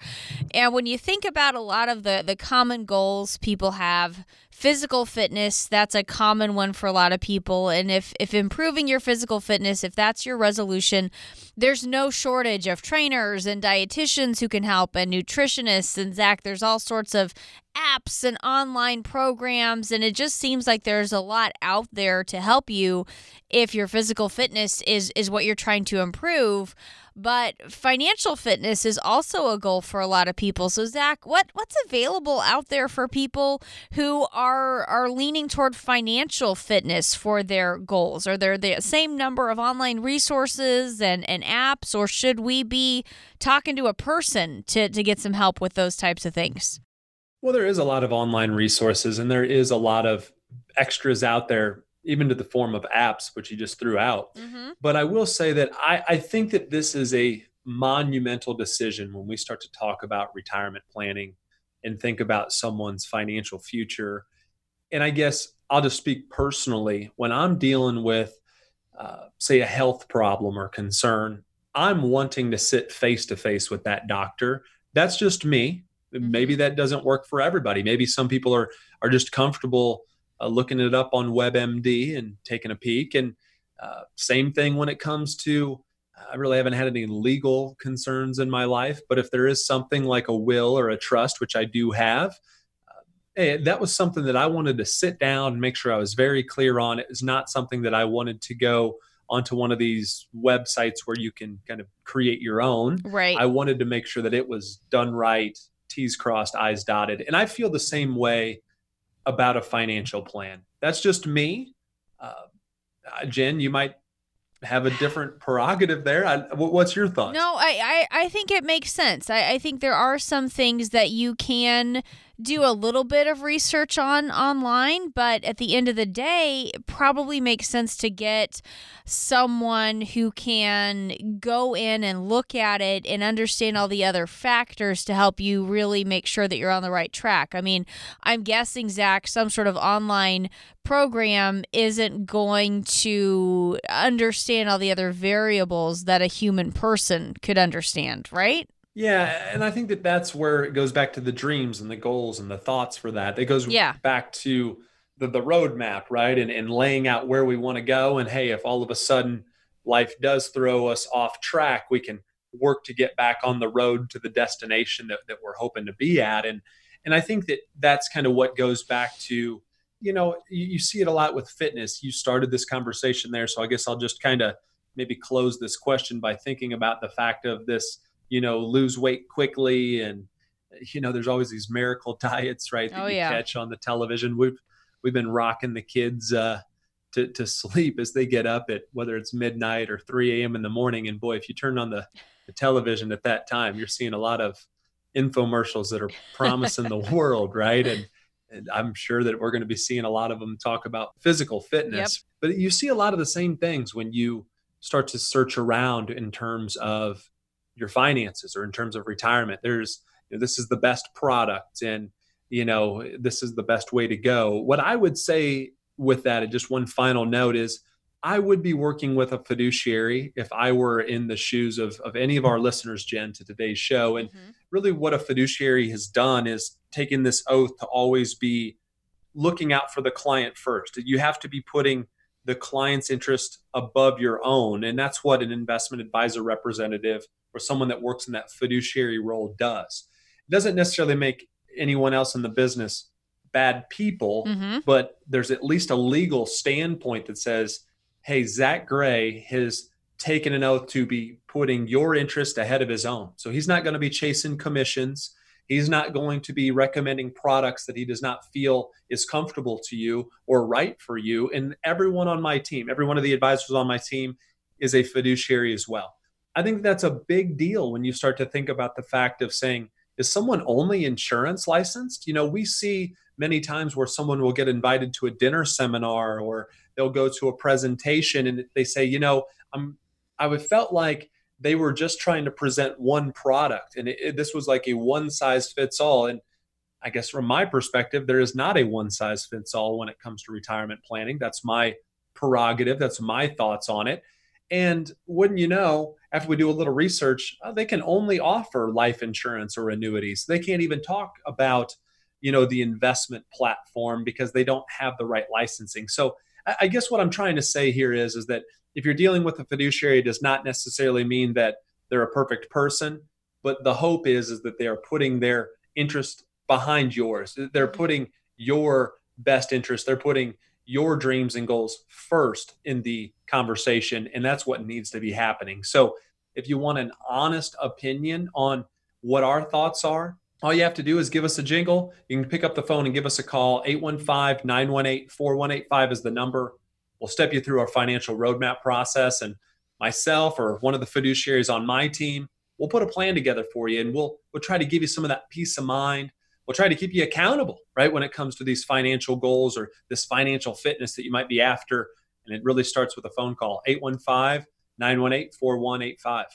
And when you think about a lot of the, the common goals people have, physical fitness, that's a common one for a lot of people. And if, if improving your physical fitness, if that's your resolution, there's no shortage of trainers and dietitians who can help and nutritionists. And Zach, there's all sorts of apps and online programs. And it just seems like there's a lot out there to help you if your physical fitness is, is what you're trying to improve. But financial fitness is also a goal for a lot of people. So, Zach, what, what's available out there for people who are are leaning toward financial fitness for their goals? Are there the same number of online resources and, and apps, or should we be talking to a person to, to get some help with those types of things? Well, there is a lot of online resources, and there is a lot of extras out there, even to the form of apps, which you just threw out. Mm-hmm. But I will say that I, I think that this is a monumental decision when we start to talk about retirement planning and think about someone's financial future. And I guess I'll just speak personally. When I'm dealing with, uh, say, a health problem or concern, I'm wanting to sit face-to-face with that doctor. That's just me. Mm-hmm. Maybe that doesn't work for everybody. Maybe some people are are just comfortable Uh, looking it up on WebMD and taking a peek. And uh, same thing when it comes to, I really haven't had any legal concerns in my life, but if there is something like a will or a trust, which I do have, uh, hey, that was something that I wanted to sit down and make sure I was very clear on. It was not something that I wanted to go onto one of these websites where you can kind of create your own. Right. I wanted to make sure that it was done right, T's crossed, I's dotted. And I feel the same way about a financial plan. That's just me. Uh, Jen, you might have a different prerogative there. I, what's your thoughts? No, I, I, I think it makes sense. I, I think there are some things that you can do a little bit of research on online, but at the end of the day, it probably makes sense to get someone who can go in and look at it and understand all the other factors to help you really make sure that you're on the right track. I mean, I'm guessing, Zach, some sort of online program isn't going to understand all the other variables that a human person could understand, right? Yeah. And I think that that's where it goes back to the dreams and the goals and the thoughts for that. It goes yeah. back to the, the roadmap, right? And, and laying out where we want to go. And hey, if all of a sudden life does throw us off track, we can work to get back on the road to the destination that, that we're hoping to be at. And, and I think that that's kind of what goes back to, you know, you, you see it a lot with fitness. You started this conversation there. So I guess I'll just kind of maybe close this question by thinking about the fact of this, you know, lose weight quickly. And, you know, there's always these miracle diets, right? That oh, yeah. you catch on the television. We've, we've been rocking the kids, uh, to, to sleep as they get up at whether it's midnight or three a m in the morning. And boy, if you turn on the, the television at that time, you're seeing a lot of infomercials that are promising the world, right? And, and I'm sure that we're going to be seeing a lot of them talk about physical fitness. Yep. But you see a lot of the same things when you start to search around in terms of your finances or in terms of retirement. There's, you know, this is the best product and, you know, this is the best way to go. What I would say with that, and just one final note, is I would be working with a fiduciary if I were in the shoes of, of any of our listeners, Jen, to today's show. And mm-hmm. really what a fiduciary has done is taken this oath to always be looking out for the client first. You have to be putting the client's interest above your own. And that's what an investment advisor representative or someone that works in that fiduciary role does. It doesn't necessarily make anyone else in the business bad people, mm-hmm. but there's at least a legal standpoint that says, hey, Zach Gray has taken an oath to be putting your interest ahead of his own. So he's not going to be chasing commissions. He's not going to be recommending products that he does not feel is comfortable to you or right for you. And everyone on my team, every one of the advisors on my team is a fiduciary as well. I think that's a big deal when you start to think about the fact of saying, is someone only insurance licensed? You know, we see many times where someone will get invited to a dinner seminar or they'll go to a presentation and they say, you know, I'm, I felt like they were just trying to present one product. And it, it, this was like a one size fits all. And I guess from my perspective, there is not a one size fits all when it comes to retirement planning. That's my prerogative. That's my thoughts on it. And wouldn't you know, after we do a little research, uh, they can only offer life insurance or annuities. They can't even talk about, you know, the investment platform because they don't have the right licensing. So I, I guess what I'm trying to say here is, is that if you're dealing with a fiduciary, it does not necessarily mean that they're a perfect person, but the hope is, is that they are putting their interest behind yours. They're putting your best interest. They're putting your dreams and goals first in the conversation. And that's what needs to be happening. So if you want an honest opinion on what our thoughts are, all you have to do is give us a jingle. You can pick up the phone and give us a call. eight one five, nine one eight, four one eight five is the number. We'll step you through our financial roadmap process. And myself or one of the fiduciaries on my team, we'll put a plan together for you. And we'll we'll try to give you some of that peace of mind. We'll try to keep you accountable, right, when it comes to these financial goals or this financial fitness that you might be after. And it really starts with a phone call, eight one five, nine one eight, four one eight five.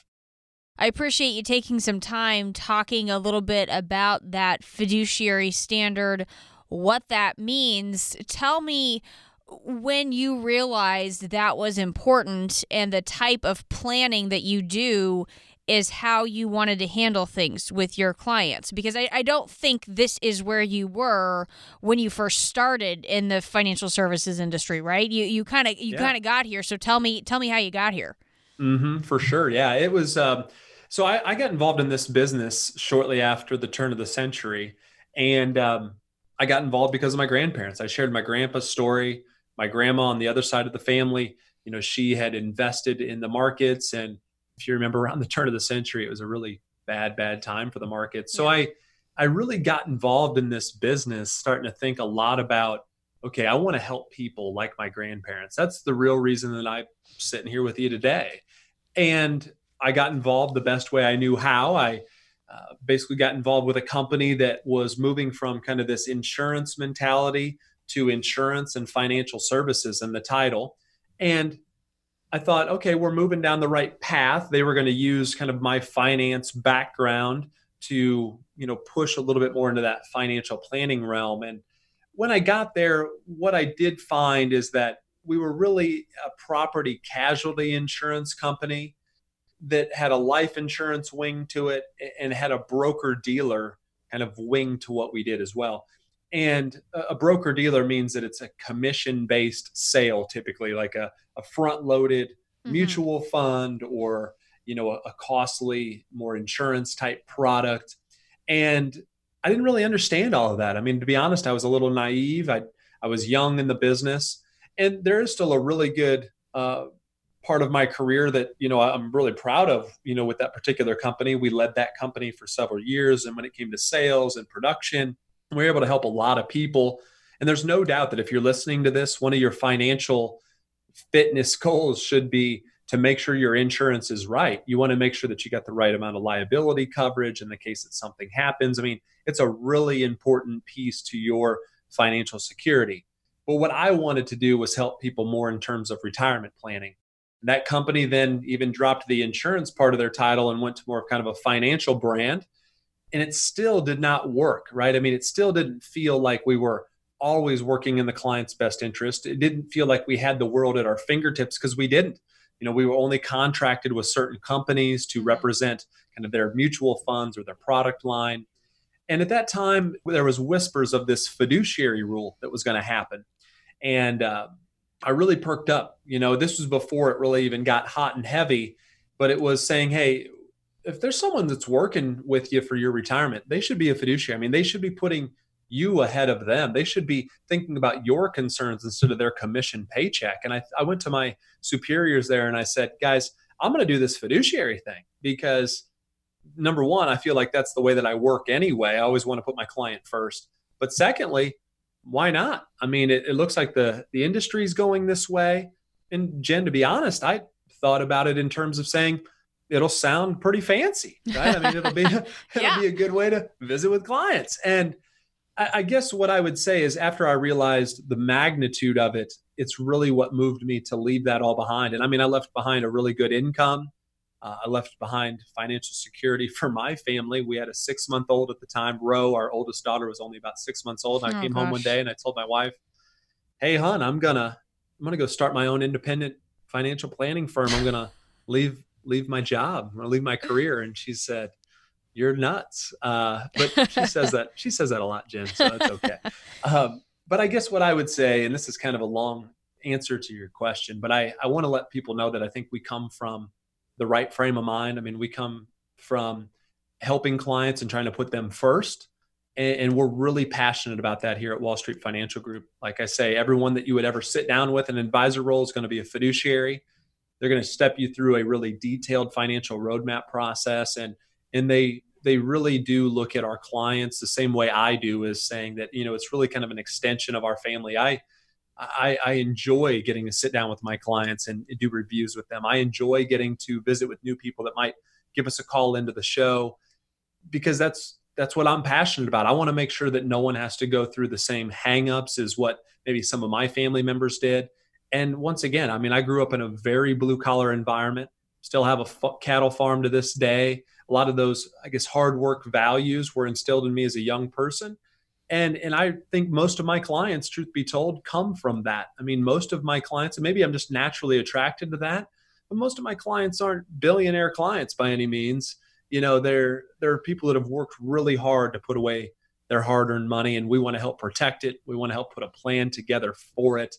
I appreciate you taking some time talking a little bit about that fiduciary standard, what that means. Tell me when you realized that was important and the type of planning that you do is how you wanted to handle things with your clients. Because I, I don't think this is where you were when you first started in the financial services industry, right? You you kind of you yeah. kind of got here. So tell me tell me how you got here. Mm-hmm, for sure. Yeah, it was. Um, so I, I got involved in this business shortly after the turn of the century, and um, I got involved because of my grandparents. I shared my grandpa's story. My grandma on the other side of the family, you know, she had invested in the markets, and if you remember around the turn of the century, it was a really bad, bad time for the market. So I, I really got involved in this business, starting to think a lot about, okay, I want to help people like my grandparents. That's the real reason that I'm sitting here with you today. And I got involved the best way I knew how. I uh, basically got involved with a company that was moving from kind of this insurance mentality to insurance and financial services in the title. And I thought, okay, we're moving down the right path. They were going to use kind of my finance background to, you know, push a little bit more into that financial planning realm. And when I got there, what I did find is that we were really a property casualty insurance company that had a life insurance wing to it and had a broker dealer kind of wing to what we did as well. And a broker dealer means that it's a commission-based sale, typically like a, a front-loaded mm-hmm. mutual fund or, you know, a, a costly, more insurance-type product. And I didn't really understand all of that. I mean, to be honest, I was a little naive. I I was young in the business, and there is still a really good uh, part of my career that, you know, I'm really proud of, you know, with that particular company. We led that company for several years, and when it came to sales and production, we're able to help a lot of people. And there's no doubt that if you're listening to this, one of your financial fitness goals should be to make sure your insurance is right. You want to make sure that you got the right amount of liability coverage in the case that something happens. I mean, it's a really important piece to your financial security. But what I wanted to do was help people more in terms of retirement planning. That company then even dropped the insurance part of their title and went to more of kind of a financial brand. And it still did not work, right? I mean, it still didn't feel like we were always working in the client's best interest. It didn't feel like we had the world at our fingertips because we didn't. You know, we were only contracted with certain companies to represent kind of their mutual funds or their product line. And at that time, there was whispers of this fiduciary rule that was going to happen. And uh, I really perked up. You know, this was before it really even got hot and heavy, but it was saying, hey, if there's someone that's working with you for your retirement, they should be a fiduciary. I mean, they should be putting you ahead of them. They should be thinking about your concerns instead of their commission paycheck. And I, I went to my superiors there and I said, guys, I'm going to do this fiduciary thing because number one, I feel like that's the way that I work anyway. I always want to put my client first. But secondly, why not? I mean, it, it looks like the, the industry is going this way. And Jen, to be honest, I thought about it in terms of saying, it'll sound pretty fancy, right? I mean, it'll be, it'll yeah. be a good way to visit with clients. And I, I guess what I would say is after I realized the magnitude of it, it's really what moved me to leave that all behind. And I mean, I left behind a really good income. Uh, I left behind financial security for my family. We had a six-month-old at the time. Ro, our oldest daughter, was only about six months old. And I oh, came gosh. home one day and I told my wife, hey, hon, I'm going to I'm gonna go start my own independent financial planning firm. I'm going to leave leave my job or leave my career. And she said, you're nuts. Uh, but she says that, she says that a lot, Jen, so that's okay. Um, but I guess what I would say, and this is kind of a long answer to your question, but I, I want to let people know that I think we come from the right frame of mind. I mean, we come from helping clients and trying to put them first. And, and we're really passionate about that here at Wall Street Financial Group. Like I say, everyone that you would ever sit down with in an advisor role is going to be a fiduciary. They're going to step you through a really detailed financial roadmap process. And, and they, they really do look at our clients the same way I do, is saying that, you know, it's really kind of an extension of our family. I, I, I enjoy getting to sit down with my clients and do reviews with them. I enjoy getting to visit with new people that might give us a call into the show, because that's, that's what I'm passionate about. I want to make sure that no one has to go through the same hangups as what maybe some of my family members did. And once again, I mean, I grew up in a very blue collar environment, still have a f- cattle farm to this day. A lot of those, I guess, hard work values were instilled in me as a young person. And, and I think most of my clients, truth be told, come from that. I mean, most of my clients, and maybe I'm just naturally attracted to that, but most of my clients aren't billionaire clients by any means. You know, they're, they're people that have worked really hard to put away their hard-earned money, and we want to help protect it. We want to help put a plan together for it.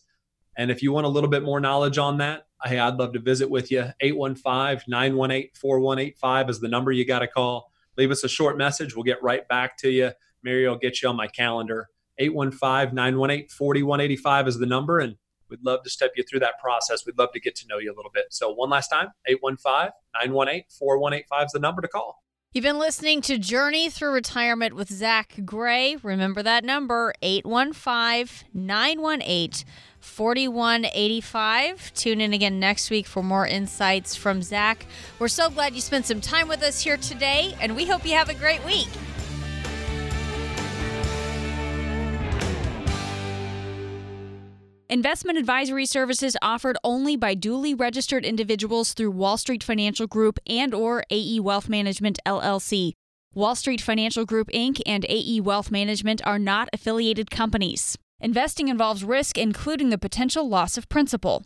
And if you want a little bit more knowledge on that, hey, I'd love to visit with you. eight one five, nine one eight, four one eight five is the number you got to call. Leave us a short message. We'll get right back to you. Mary will get you on my calendar. eight one five, nine one eight, four one eight five is the number. And we'd love to step you through that process. We'd love to get to know you a little bit. So one last time, eight one five, nine one eight, four one eight five is the number to call. You've been listening to Journey Through Retirement with Zach Gray. Remember that number, eight one five, nine one eight, four one eight five. Tune in again next week for more insights from Zach. We're so glad you spent some time with us here today, and we hope you have a great week. Investment advisory services offered only by duly registered individuals through Wall Street Financial Group and or A E Wealth Management, L L C. Wall Street Financial Group, Incorporated and A E Wealth Management are not affiliated companies. Investing involves risk, including the potential loss of principal.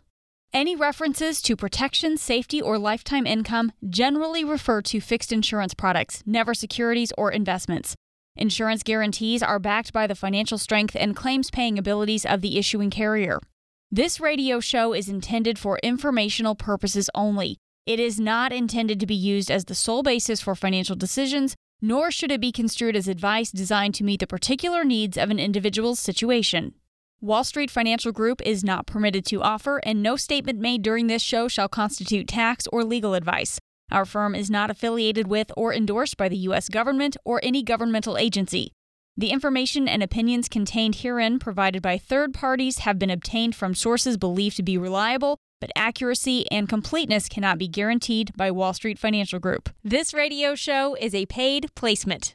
Any references to protection, safety, or lifetime income generally refer to fixed insurance products, never securities or investments. Insurance guarantees are backed by the financial strength and claims-paying abilities of the issuing carrier. This radio show is intended for informational purposes only. It is not intended to be used as the sole basis for financial decisions, nor should it be construed as advice designed to meet the particular needs of an individual's situation. Wall Street Financial Group is not permitted to offer, and no statement made during this show shall constitute tax or legal advice. Our firm is not affiliated with or endorsed by the U S government or any governmental agency. The information and opinions contained herein provided by third parties have been obtained from sources believed to be reliable, but accuracy and completeness cannot be guaranteed by Wall Street Financial Group. This radio show is a paid placement.